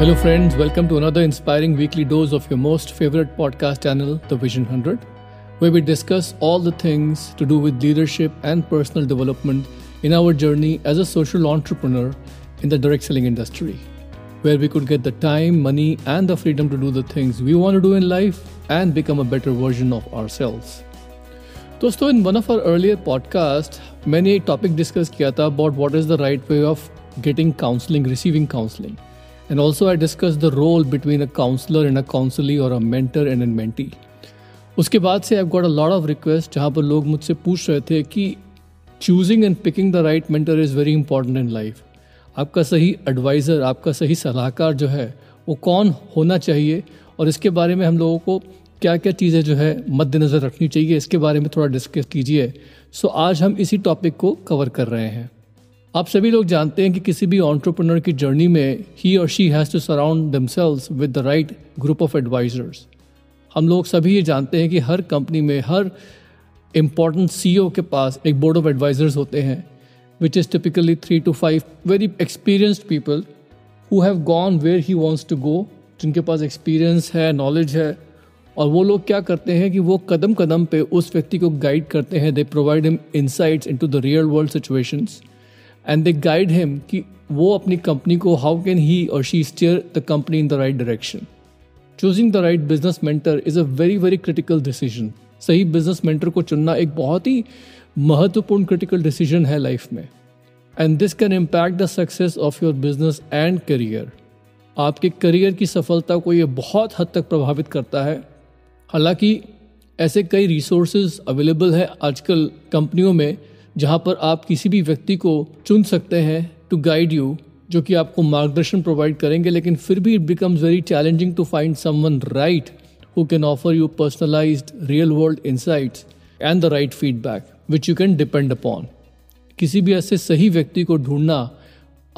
Hello friends, welcome to another inspiring weekly dose of your most favorite podcast channel, The Vision 100, where we discuss all the things to do with leadership and personal development in our journey as a social entrepreneur in the direct selling industry, where we could get the time, money, and the freedom to do the things we want to do in life and become a better version of ourselves. दोस्तों, in one of our earlier podcasts, मैंने एक topic discuss किया था about what is the right way of getting counseling, receiving counseling. And also I discussed the role between a counselor and a counselee or a mentor and a mentee. उसके बाद से I've got a lot of requests जहाँ पर लोग मुझसे पूछ रहे थे कि choosing and picking the right mentor is very important in life. आपका सही एडवाइज़र, आपका सही सलाहकार जो है वो कौन होना चाहिए और इसके बारे में हम लोगों को क्या क्या चीज़ें जो है मद्देनज़र रखनी चाहिए, इसके बारे में थोड़ा डिस्कस कीजिए. सो आज हम इसी टॉपिक को कवर कर रहे हैं. आप सभी लोग जानते हैं कि किसी भी एंटरप्रेन्योर की जर्नी में ही और she has to surround themselves with the right group of advisors. हम लोग सभी ये जानते हैं कि हर कंपनी में हर इम्पॉर्टेंट सीईओ के पास एक बोर्ड ऑफ एडवाइजर्स होते हैं, which is typically 3 to 5 very experienced people who have gone where he wants to go, जिनके पास एक्सपीरियंस है, नॉलेज है, और वो लोग क्या करते हैं कि वो कदम कदम पे उस व्यक्ति को गाइड करते हैं. They provide him insights into the real world situations and they guide him कि वो अपनी कंपनी को हाउ कैन ही और she steer the company in the right direction. Choosing the right business mentor is a very very critical decision. सही business mentor को चुनना एक बहुत ही महत्वपूर्ण क्रिटिकल डिसीजन है लाइफ में, and this can impact the success of your business and career. आपके करियर की सफलता को ये बहुत हद तक प्रभावित करता है. हालांकि ऐसे कई रिसोर्सेज अवेलेबल है आजकल कंपनियों में जहां पर आप किसी भी व्यक्ति को चुन सकते हैं टू गाइड यू, जो कि आपको मार्गदर्शन प्रोवाइड करेंगे, लेकिन फिर भी it becomes very challenging to find someone right who can offer you personalised real world insights and the right feedback which you can depend upon. किसी भी ऐसे सही व्यक्ति को ढूंढना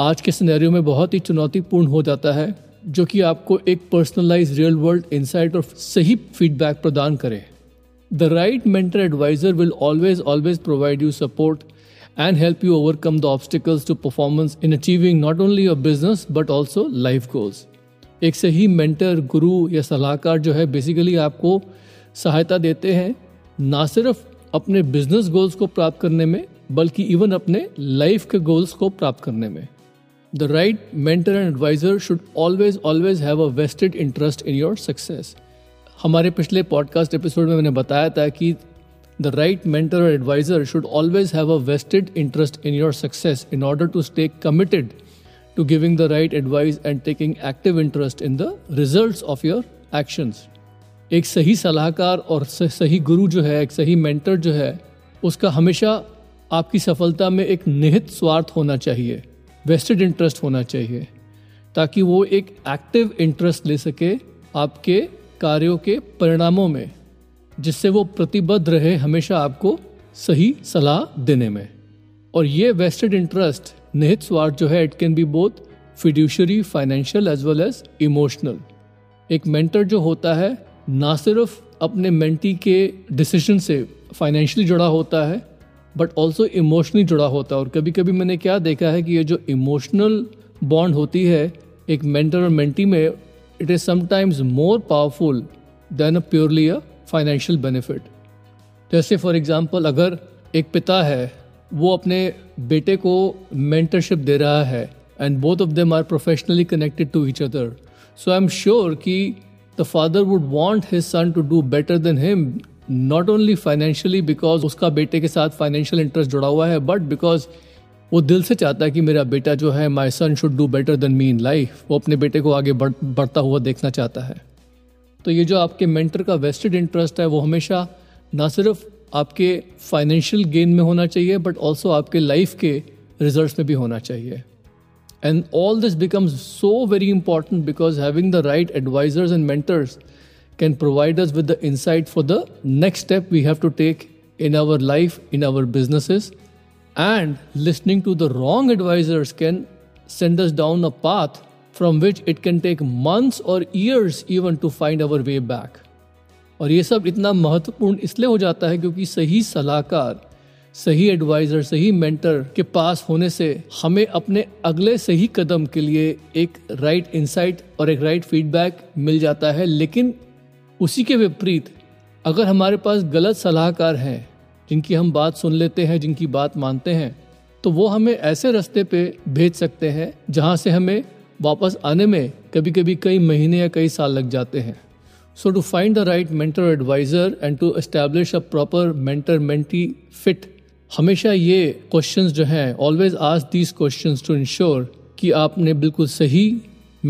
आज के सिनेरियो में बहुत ही चुनौतीपूर्ण हो जाता है, जो कि आपको एक पर्सनलाइज रियल वर्ल्ड इंसाइट और सही फीडबैक प्रदान करे. The right mentor advisor will always always provide you support and help you overcome the obstacles to performance in achieving not only your business but also life goals. एक सही mentor, गुरु या सलाहकार जो है बेसिकली आपको सहायता देते हैं ना सिर्फ अपने बिजनेस गोल्स को प्राप्त करने में बल्कि इवन अपने लाइफ के गोल्स को प्राप्त करने में. The right mentor and advisor should always have a vested interest in your success. हमारे पिछले podcast episode में मैंने बताया था कि the right mentor or advisor should always have a vested interest in your success in order to stay committed to giving the right advice and taking active interest in the results of your actions. एक सही सलाहकार और सही गुरु जो है, एक सही mentor जो है, उसका हमेशा आपकी सफलता में एक निहित स्वार्थ होना चाहिए, वेस्टेड इंटरेस्ट होना चाहिए, ताकि वो एक एक्टिव इंटरेस्ट ले सके आपके कार्यों के परिणामों में, जिससे वो प्रतिबद्ध रहे हमेशा आपको सही सलाह देने में. और ये वेस्टेड इंटरेस्ट, निहित स्वार्थ जो है, it can be both fiduciary, financial as well as emotional. एक मेंटर जो होता है ना सिर्फ अपने मेंटी के डिसीजन से फाइनेंशियली जुड़ा होता है बट ऑल्सो इमोशनली जुड़ा होता है. और कभी कभी मैंने क्या देखा है कि ये जो इमोशनल बॉन्ड होती है एक मेंटर और मेंटी में, it is sometimes more powerful than a purely a financial benefit. जैसे फॉर एग्जांपल, अगर एक पिता है वो अपने बेटे को मेंटरशिप दे रहा है and both of them are professionally connected to each other, so I am sure कि the father would want his son to do better than him, not only financially because उसका बेटे के साथ फाइनेंशियल इंटरेस्ट जुड़ा हुआ है, but because वो दिल से चाहता है कि मेरा बेटा जो है, my son should do better than me in life. वो अपने बेटे को आगे बढ़ता हुआ देखना चाहता है. तो ये जो आपके मेंटर का वेस्टेड इंटरेस्ट है वो हमेशा ना सिर्फ आपके फाइनेंशियल गेन में होना चाहिए बट ऑल्सो आपके लाइफ के रिजल्ट्स में भी होना चाहिए. And all this becomes so very important because having the right advisers and mentors can provide us with the insight for the next step we have to take in our life, in our businesses, and listening to the wrong advisors can send us down a path from which it can take months or years even to find our way back. और ये सब इतना महत्वपूर्ण इसलिए हो जाता है क्योंकि सही सलाहकार सही एडवाइजर, सही मेंटर के पास होने से हमें अपने अगले सही कदम के लिए एक राइट इंसाइट और एक राइट फीडबैक मिल जाता है। लेकिन उसी के विपरीत अगर हमारे पास गलत सलाहकार हैं, जिनकी हम बात सुन लेते हैं, जिनकी बात मानते हैं, तो वो हमें ऐसे रास्ते पे भेज सकते हैं जहाँ से हमें वापस आने में कभी कभी कई महीने या कई साल लग जाते हैं। So to find the right mentor advisor and to establish a proper mentor-mentee fit, हमेशा ये questions जो हैं, always ask these questions to ensure कि आपने बिल्कुल सही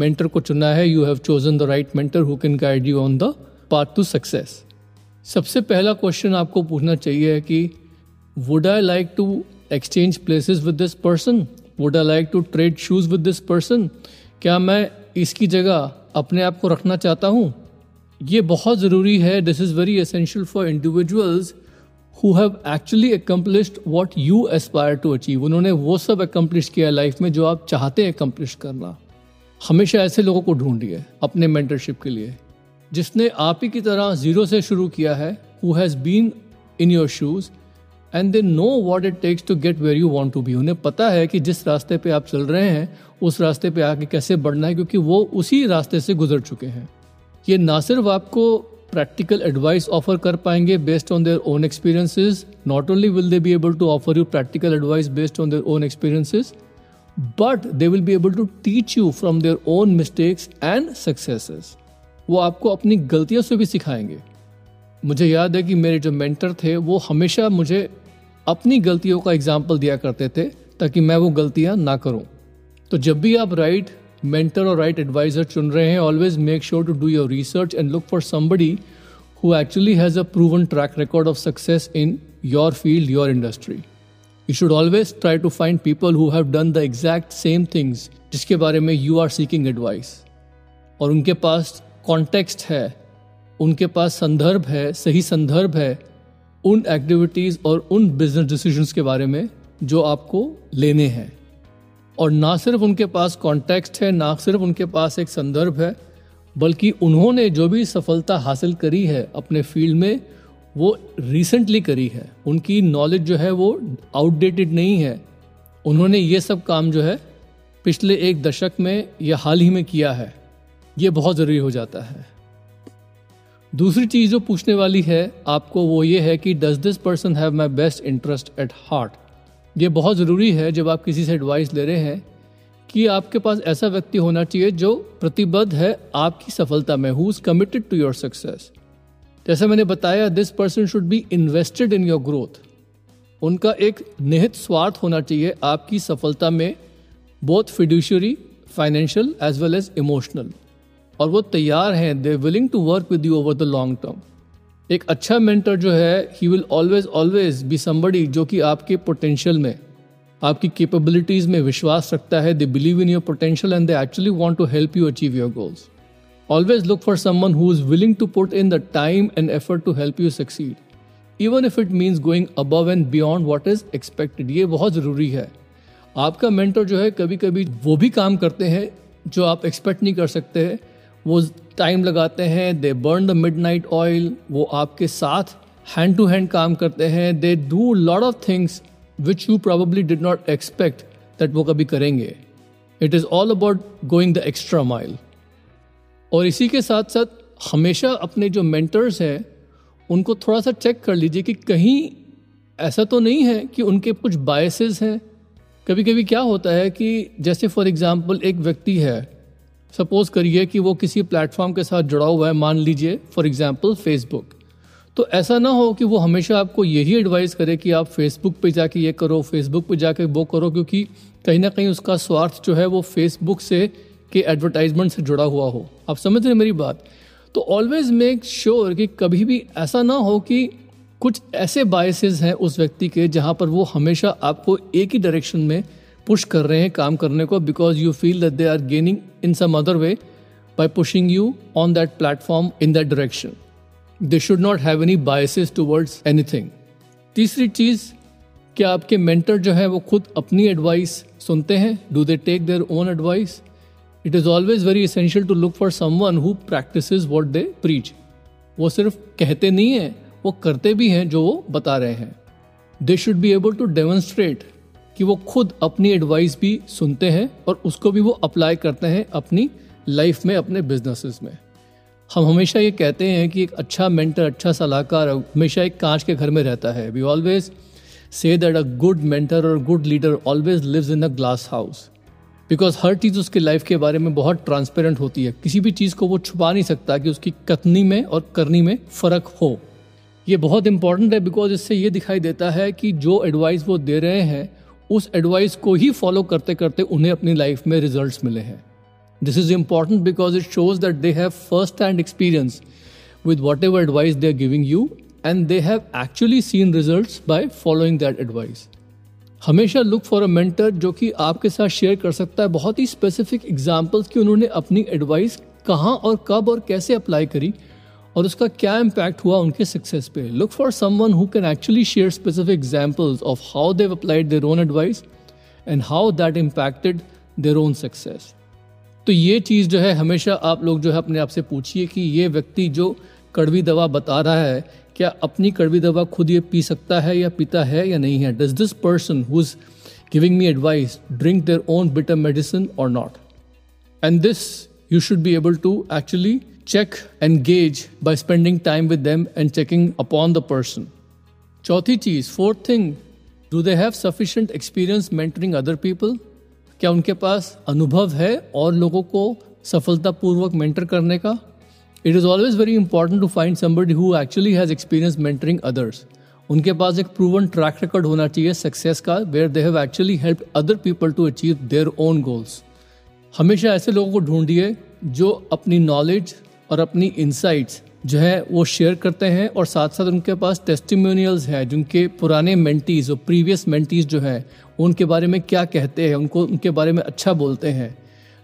mentor को चुना है। You have chosen the right mentor who can guide you on the path to success. सबसे पहला question आपको पूछना चाहिए कि would I like to exchange places with this person? Would I like to trade shoes with this person? क्या मैं इसकी जगह अपने आप को रखना चाहता हूँ? ये बहुत ज़रूरी है। This is very essential for individuals who have actually accomplished what you aspire to achieve. उन्होंने वो सब अकम्पलिश किया लाइफ में जो आप चाहते हैं अकम्पलिश करना। हमेशा ऐसे लोगों को ढूंढिए अपने मेंटरशिप के लिए, जिसने आप ही की तरह ज़ीरो से शुरू किया है, who has been in your shoes and they know what it takes to get where you want to be. उन्हें पता है कि जिस रास्ते पे आप चल रहे हैं उस रास्ते पे आगे कैसे बढ़ना है, क्योंकि वो उसी रास्ते से गुजर चुके हैं। ये ना सिर्फ आपको प्रैक्टिकल एडवाइस ऑफर कर पाएंगे based on their own experiences, not only will they be able to offer you practical advice based on their own experiences, but they will be able to teach you from their own mistakes and successes. वो आपको अपनी गलतियों से भी सिखाएंगे। मुझे याद है कि मेरे जो मेंटर थे वो हमेशा मुझे अपनी गलतियों का एग्जाम्पल दिया करते थे ताकि मैं वो गलतियाँ ना करूँ। तो जब भी आप राइट मेंटर और राइट एडवाइज़र चुन रहे हैं, always make sure to do your research and look for somebody who actually has a proven track record of success in your field, your industry. You should always try to find people who have done the exact same things जिसके बारे में you are seeking advice, और उनके पास context है, उनके पास संदर्भ है, सही संदर्भ है उन एक्टिविटीज़ और उन बिजनेस डिसीजंस के बारे में जो आपको लेने हैं। और ना सिर्फ उनके पास कॉन्टेक्स्ट है, ना सिर्फ उनके पास एक संदर्भ है, बल्कि उन्होंने जो भी सफलता हासिल करी है अपने फील्ड में वो रिसेंटली करी है। उनकी नॉलेज जो है वो आउटडेटेड नहीं है। उन्होंने ये सब काम जो है पिछले एक दशक में या हाल ही में किया है। ये बहुत ज़रूरी हो जाता है। दूसरी चीज़ जो पूछने वाली है आपको वो ये है कि does this person have my best interest at heart. ये बहुत ज़रूरी है जब आप किसी से एडवाइस ले रहे हैं कि आपके पास ऐसा व्यक्ति होना चाहिए जो प्रतिबद्ध है आपकी सफलता में, who is committed to your success. जैसे मैंने बताया, this person should be invested in your growth. उनका एक निहित स्वार्थ होना चाहिए आपकी सफलता में, both fiduciary, financial as well as emotional, और वो तैयार हैं, they willing to work with you over the long term. एक अच्छा मेंटर जो है ही will always always be somebody जो कि आपके पोटेंशियल में, आपकी कैपेबिलिटीज़ में विश्वास रखता है। They believe in your potential and they actually want to help you achieve your goals. Always look for someone who is willing to put in the time and effort to help you succeed, even if it means going above and beyond what is expected. ये बहुत ज़रूरी है। आपका mentor जो है कभी कभी वो भी काम करते हैं जो आप एक्सपेक्ट नहीं कर सकते हैं, वो टाइम लगाते हैं, they burn the midnight oil, वो आपके साथ हैंड टू हैंड काम करते हैं, they do lot of things which you probably did not expect that वो कभी करेंगे। It is all about going the extra mile. और इसी के साथ साथ हमेशा अपने जो मेंटर्स हैं उनको थोड़ा सा चेक कर लीजिए कि कहीं ऐसा तो नहीं है कि उनके कुछ बायसेस हैं। कभी कभी क्या होता है कि जैसे फॉर एग्जाम्पल एक व्यक्ति है, सपोज करिए कि वो किसी प्लेटफॉर्म के साथ जुड़ा हुआ है, मान लीजिए फॉर एग्जांपल फेसबुक, तो ऐसा ना हो कि वो हमेशा आपको यही एडवाइस करे कि आप फेसबुक पे जाके ये करो, फेसबुक पे जाके वो करो, क्योंकि कहीं ना कहीं उसका स्वार्थ जो है वो फेसबुक से के एडवर्टाइजमेंट से जुड़ा हुआ हो। आप समझ रहे हैं मेरी बात? तो ऑलवेज मेक श्योर कि कभी भी ऐसा ना हो कि कुछ ऐसे बायसेस हैं उस व्यक्ति के जहाँ पर वो हमेशा आपको एक ही डायरेक्शन में पुश कर रहे हैं काम करने को, because you feel that they are gaining in some other way by pushing you on that platform in that direction. They should not have any biases towards anything. तीसरी चीज़, क्या आपके मेंटर जो है वो खुद अपनी एडवाइस सुनते हैं? Do they take their own advice? It is always very essential to look for someone who practises what they preach. वो सिर्फ कहते नहीं हैं, वो करते भी हैं जो वो बता रहे हैं। They should be able to demonstrate कि वो खुद अपनी एडवाइस भी सुनते हैं और उसको भी वो अप्लाई करते हैं अपनी लाइफ में, अपने बिजनेसेस में। हम हमेशा ये कहते हैं कि एक अच्छा मेंटर, अच्छा सलाहकार हमेशा एक कांच के घर में रहता है। We always say that a good mentor और good leader always lives in a glass house, because हर चीज़ उसकी लाइफ के बारे में बहुत ट्रांसपेरेंट होती है। किसी भी चीज़ को वो छुपा नहीं सकता कि उसकी कथनी में और करनी में फ़र्क हो। ये बहुत इंपॉर्टेंट है, बिकॉज इससे ये दिखाई देता है कि जो एडवाइस वो दे रहे हैं उस एडवाइस को ही फॉलो करते करते उन्हें अपनी लाइफ में रिजल्ट्स मिले हैं। This is important because it shows that they have first hand experience with whatever advice they are giving you and they have actually seen results by following that advice. हमेशा look for a mentor जो कि आपके साथ share कर सकता है बहुत ही specific examples कि उन्होंने अपनी एडवाइस कहाँ और कब और कैसे अप्लाई करी और उसका क्या इम्पैक्ट हुआ उनके सक्सेस पे। Look for someone who can actually share specific examples of how they applied their own advice and how that impacted their own success. तो ये चीज़ जो है हमेशा आप लोग जो है अपने आप से पूछिए कि ये व्यक्ति जो कड़वी दवा बता रहा है, क्या अपनी कड़वी दवा खुद ये पी सकता है या पीता है या नहीं है। Does this person who is giving me advice drink their own bitter medicine और not, and this you should be able to actually check and gauge by spending time with them and checking upon the person. Fourth thing, do they have sufficient experience mentoring other people? क्या उनके पास अनुभव है और लोगों को सफलतापूर्वक mentor करने का? It is always very important to find somebody who actually has experience mentoring others. उनके पास एक proven track record होना चाहिए success का, where they have actually helped other people to achieve their own goals. हमेशा ऐसे लोगों को ढूंढिए जो अपनी नॉलेज और अपनी इंसाइट्स जो है वो शेयर करते हैं और साथ साथ उनके पास टेस्टिमोनियल्स हैं जिनके पुराने मेंटीज और प्रीवियस मेंटीज जो हैं उनके बारे में क्या कहते हैं, उनको उनके बारे में अच्छा बोलते हैं।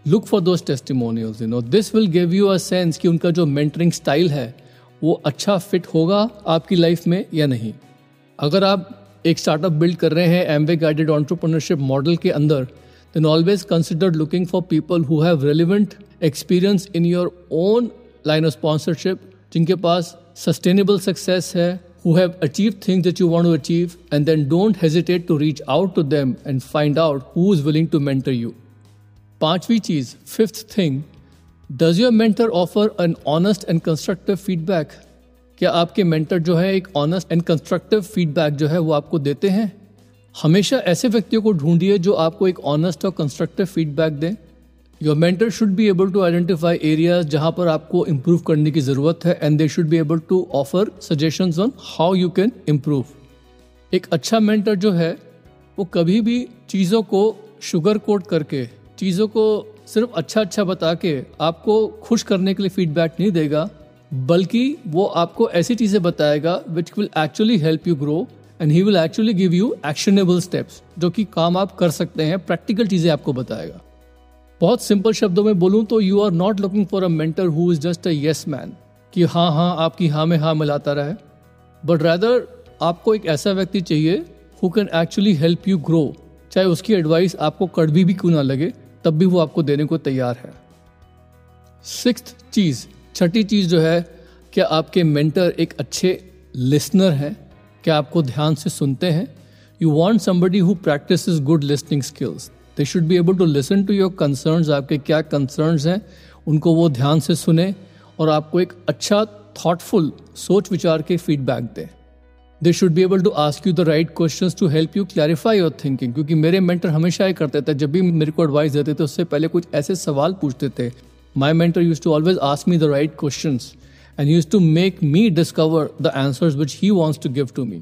Look for those testimonials, you know this will give you a sense कि उनका जो मेंटरिंग स्टाइल है वो अच्छा फिट होगा आपकी लाइफ में या नहीं। अगर आप एक स्टार्टअप बिल्ड कर रहे हैं एमवे गाइडेड एंटरप्रेन्योरशिप मॉडल के अंदर, then always consider looking for people who have relevant experience in your own line of sponsorship, जिनके पास sustainable success है, who have achieved things that you want to achieve, and then don't hesitate to reach out to them and find out who is willing to mentor you. Fifth thing, does your mentor offer an honest and constructive feedback? क्या आपके mentor जो है एक honest and constructive feedback जो है वो आपको देते हैं? हमेशा ऐसे व्यक्तियों को ढूंढिए जो आपको एक ऑनेस्ट और कंस्ट्रक्टिव फीडबैक दें। Your mentor should be able to identify areas जहां पर आपको इम्प्रूव करने की ज़रूरत है and they should be able to offer suggestions on how you can improve. एक अच्छा मेंटर जो है वो कभी भी चीज़ों को शुगर कोट करके, चीज़ों को सिर्फ अच्छा अच्छा बता के आपको खुश करने के लिए फीडबैक नहीं देगा, बल्कि वो आपको ऐसी चीज़ें बताएगा which will actually help you grow and he will actually give you actionable steps, जो कि काम आप कर सकते हैं, practical चीज़ें आपको बताएगा। बहुत simple शब्दों में बोलूँ तो you are not looking for a mentor who is just a yes man, कि हाँ हाँ आपकी हाँ में हाँ मिलाता रहे, but rather आपको एक ऐसा व्यक्ति चाहिए who can actually help you grow, चाहे उसकी advice आपको कड़वी भी क्यों ना लगे, तब भी वो आपको देने को तैयार है। छठी चीज़ जो है, क्या आपके mentor एक अच्छे listener हैं? क्या आपको ध्यान से सुनते हैं? You want somebody who practises good listening skills. They should be able to listen to your concerns, आपके क्या कंसर्न्स हैं उनको वो ध्यान से सुने और आपको एक अच्छा थॉटफुल सोच विचार के फीडबैक दें। They should be able to ask you the right questions to help you clarify your thinking, क्योंकि मेरे मेंटर हमेशा ये करते थे, जब भी मेरे को एडवाइस देते थे उससे पहले कुछ ऐसे सवाल पूछते थे। My mentor used to always ask me the right questions and used to make me discover the answers which he wants to give to me.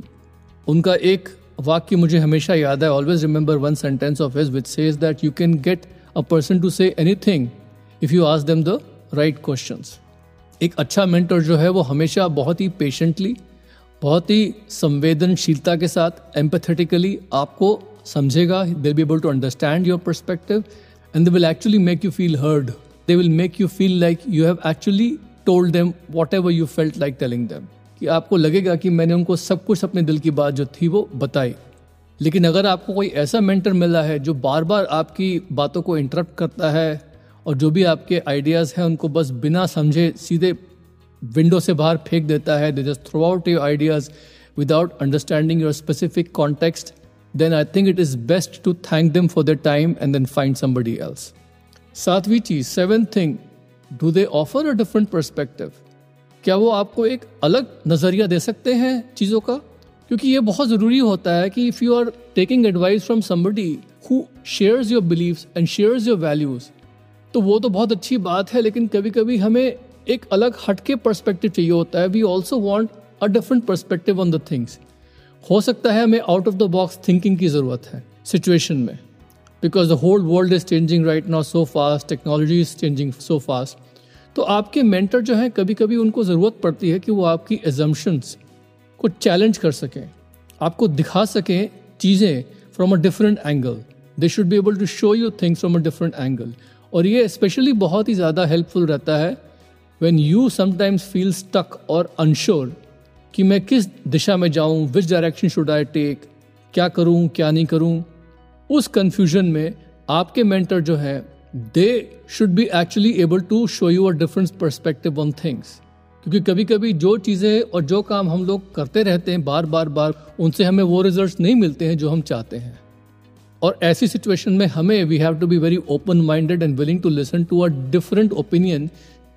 उनका एक वाक्य मुझे हमेशा याद है, always remember one sentence of his which says that you can get a person to say anything if you ask them the right questions. एक अच्छा mentor जो है वो हमेशा बहुत ही patiently, बहुत ही संवेदनशीलता के साथ empathetically आपको समझेगा, they'll be able to understand your perspective and they will actually make you feel heard. They will make you feel like you have actually told them whatever you felt like telling them, कि आपको लगेगा कि मैंने उनको सब कुछ अपने दिल की बात जो थी वो बताई। लेकिन अगर आपको कोई ऐसा मेंटर मिला है जो बार बार आपकी बातों को इंटरप्ट करता है और जो भी आपके आइडियाज़ हैं उनको बस बिना समझे सीधे विंडो से बाहर फेंक देता है, they just throw out your ideas without understanding your specific context, then I think it is best to thank them for their time and then find somebody else. सातवीं चीज, seventh thing, do they offer a different perspective? क्या वो आपको एक अलग नज़रिया दे सकते हैं चीज़ों का? क्योंकि ये बहुत ज़रूरी होता है कि if you are taking advice from somebody who shares your beliefs and shares your values, तो वो तो बहुत अच्छी बात है, लेकिन कभी कभी हमें एक अलग हटके पर्सपेक्टिव चाहिए होता है. We also want a different perspective on the things. हो सकता है हमें out of the box thinking की ज़रूरत है सिचुएशन में, because the whole world is changing right now so fast, technology is changing so fast. तो आपके मेंटर जो हैं, कभी कभी उनको ज़रूरत पड़ती है कि वो आपकी एजम्पशंस को चैलेंज कर सकें, आपको दिखा सकें चीज़ें from a different angle. They should be able to show you things from a different angle. और ये स्पेशली बहुत ही ज़्यादा हेल्पफुल रहता है when you sometimes feel stuck और अनश्योर कि मैं किस दिशा में जाऊं, which direction should I take, क्या करूं क्या नहीं करूं. उस कन्फ्यूजन में आपके मेंटर जो हैं, they should be actually able to show you a different perspective on things. क्योंकि कभी कभी जो चीज़ें और जो काम हम लोग करते रहते हैं बार बार, उनसे हमें वो रिजल्ट्स नहीं मिलते हैं जो हम चाहते हैं. और ऐसी सिचुएशन में हमें we have to be very open minded and willing to listen to a different opinion,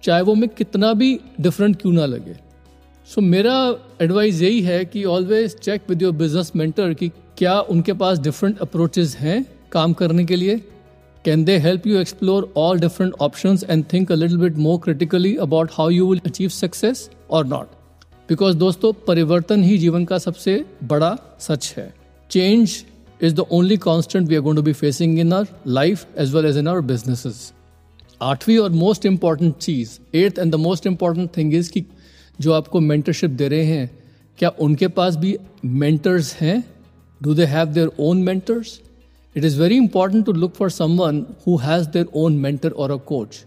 चाहे वो हमें कितना भी डिफरेंट क्यों ना लगे. सो मेरा एडवाइस यही है कि always check with your business mentor कि क्या उनके पास डिफरेंट अप्रोचेस हैं काम करने के लिए. Can they help you explore all different options and think a little bit more critically about how you will achieve success और नॉट. बिकॉज दोस्तों, परिवर्तन ही जीवन का सबसे बड़ा सच है. Change is the only constant we are going to be facing in our life as well as in our businesses. आठवीं और मोस्ट इम्पॉर्टेंट चीज़, eighth and the most important thing is कि जो आपको मेंटरशिप दे रहे हैं, क्या उनके पास भी मेंटर्स हैं? Do they have their own mentors? It is very important to look for someone who has their own mentor और a coach.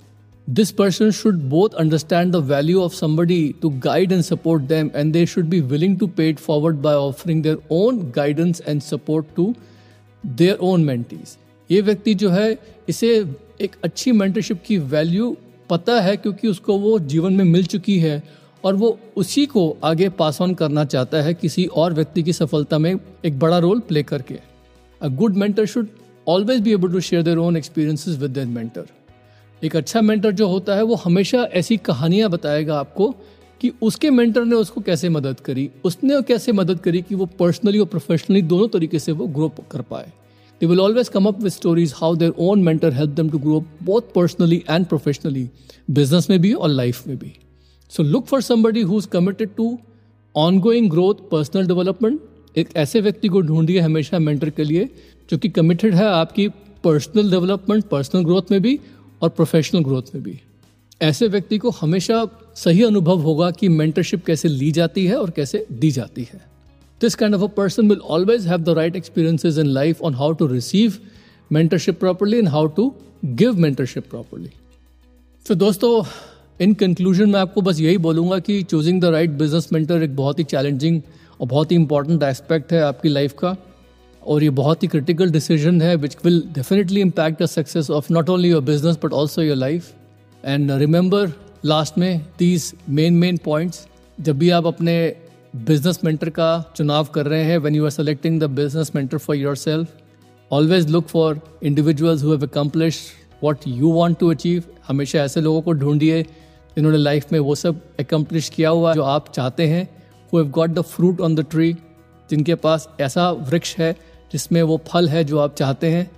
This person should both understand the value of somebody to guide and support them, and they should be willing to pay it forward by offering their own guidance and support to their own mentees. ये व्यक्ति जो है, इसे एक अच्छी mentorship की value पता है क्योंकि उसको वो जीवन में मिल चुकी है और वो उसी को आगे पास ऑन करना चाहता है किसी और व्यक्ति की सफलता में एक बड़ा रोल प्ले करके. A good mentor should always be able to share their own experiences with their mentor. एक अच्छा मेंटर जो होता है, वो हमेशा ऐसी कहानियाँ बताएगा आपको कि उसके मेंटर ने उसको कैसे मदद करी, उसने कैसे मदद करी कि वो पर्सनली और प्रोफेशनली दोनों तरीके से वो ग्रो कर पाए. They will always come up with stories how their own mentor helped them to grow both personally and professionally, business में भी और life में भी. So look for somebody who's committed to ongoing growth, personal development. एक ऐसे व्यक्ति को ढूंढिए हमेशा mentor के लिए जो कि committed है आपकी personal development, personal growth में भी और professional growth में भी. ऐसे व्यक्ति को हमेशा सही अनुभव होगा कि mentorship कैसे ली जाती है और कैसे दी जाती है. This kind of a person will always have the right experiences in life on how to receive mentorship properly and how to give mentorship properly. So दोस्तों, in conclusion मैं आपको बस यही बोलूँगा कि choosing the right business mentor एक बहुत ही challenging और बहुत ही important aspect है आपकी life का, और ये बहुत ही critical decision है which will definitely impact the success of not only your business but also your life. And remember last में these main points. जब भी आप अपने बिजनेस मेंटर का चुनाव कर रहे हैं, when you are selecting the business mentor for yourself, always look for individuals who have accomplished what you want to achieve. हमेशा ऐसे लोगों को ढूंढिए जिन्होंने लाइफ में वो सब अकम्प्लिश किया हुआ जो आप चाहते हैं, who have got the fruit on the tree, जिनके पास ऐसा वृक्ष है जिसमें वो फल है जो आप चाहते हैं.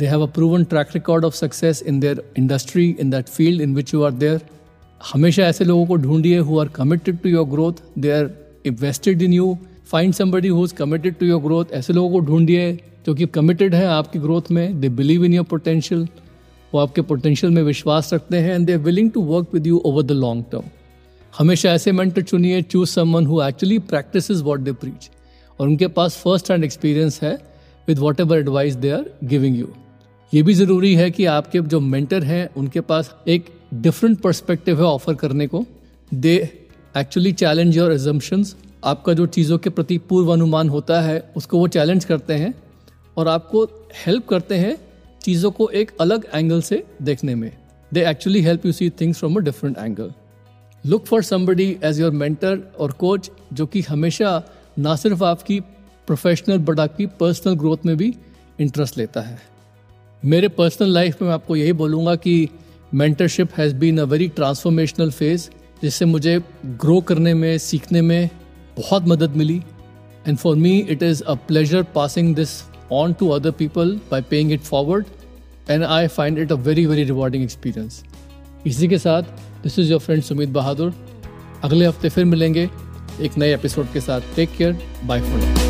They have a proven track record of success in their industry, in that field in which you are there. हमेशा ऐसे लोगों को ढूंढिए who are committed to your growth, they are invested in you. Find somebody who is committed to your growth. ऐसे लोगों को ढूंढिए जो कि committed हैं आपकी growth में. They believe in your potential. वो आपके potential में विश्वास रखते हैं and they are willing to work with you over the long term. हमेशा ऐसे mentor चुनिए. Choose someone who actually practices what they preach. और उनके पास first hand experience है with whatever advice they are giving you. ये भी ज़रूरी है कि आपके जो mentor हैं उनके पास एक different perspective है offer करने को. They actually challenge your assumptions. आपका जो चीज़ों के प्रति पूर्वानुमान होता है उसको वो चैलेंज करते हैं और आपको हेल्प करते हैं चीज़ों को एक अलग एंगल से देखने में. They actually help you see things from a different angle. Look for somebody as your mentor और कोच जो कि हमेशा ना सिर्फ आपकी प्रोफेशनल बट आपकी पर्सनल ग्रोथ में भी इंटरेस्ट लेता है। मेरे पर्सनल लाइफ में मैं आपको यही बोलूँगा कि mentorship has been a very transformational phase, जिससे मुझे ग्रो करने में, सीखने में बहुत मदद मिली। And for me it is a pleasure passing this on to other people by paying it forward, and I find it a very very rewarding experience. इसी के साथ this is your friend Sumit Bahadur. अगले हफ्ते फिर मिलेंगे एक नए एपिसोड के साथ। Take care, bye for now.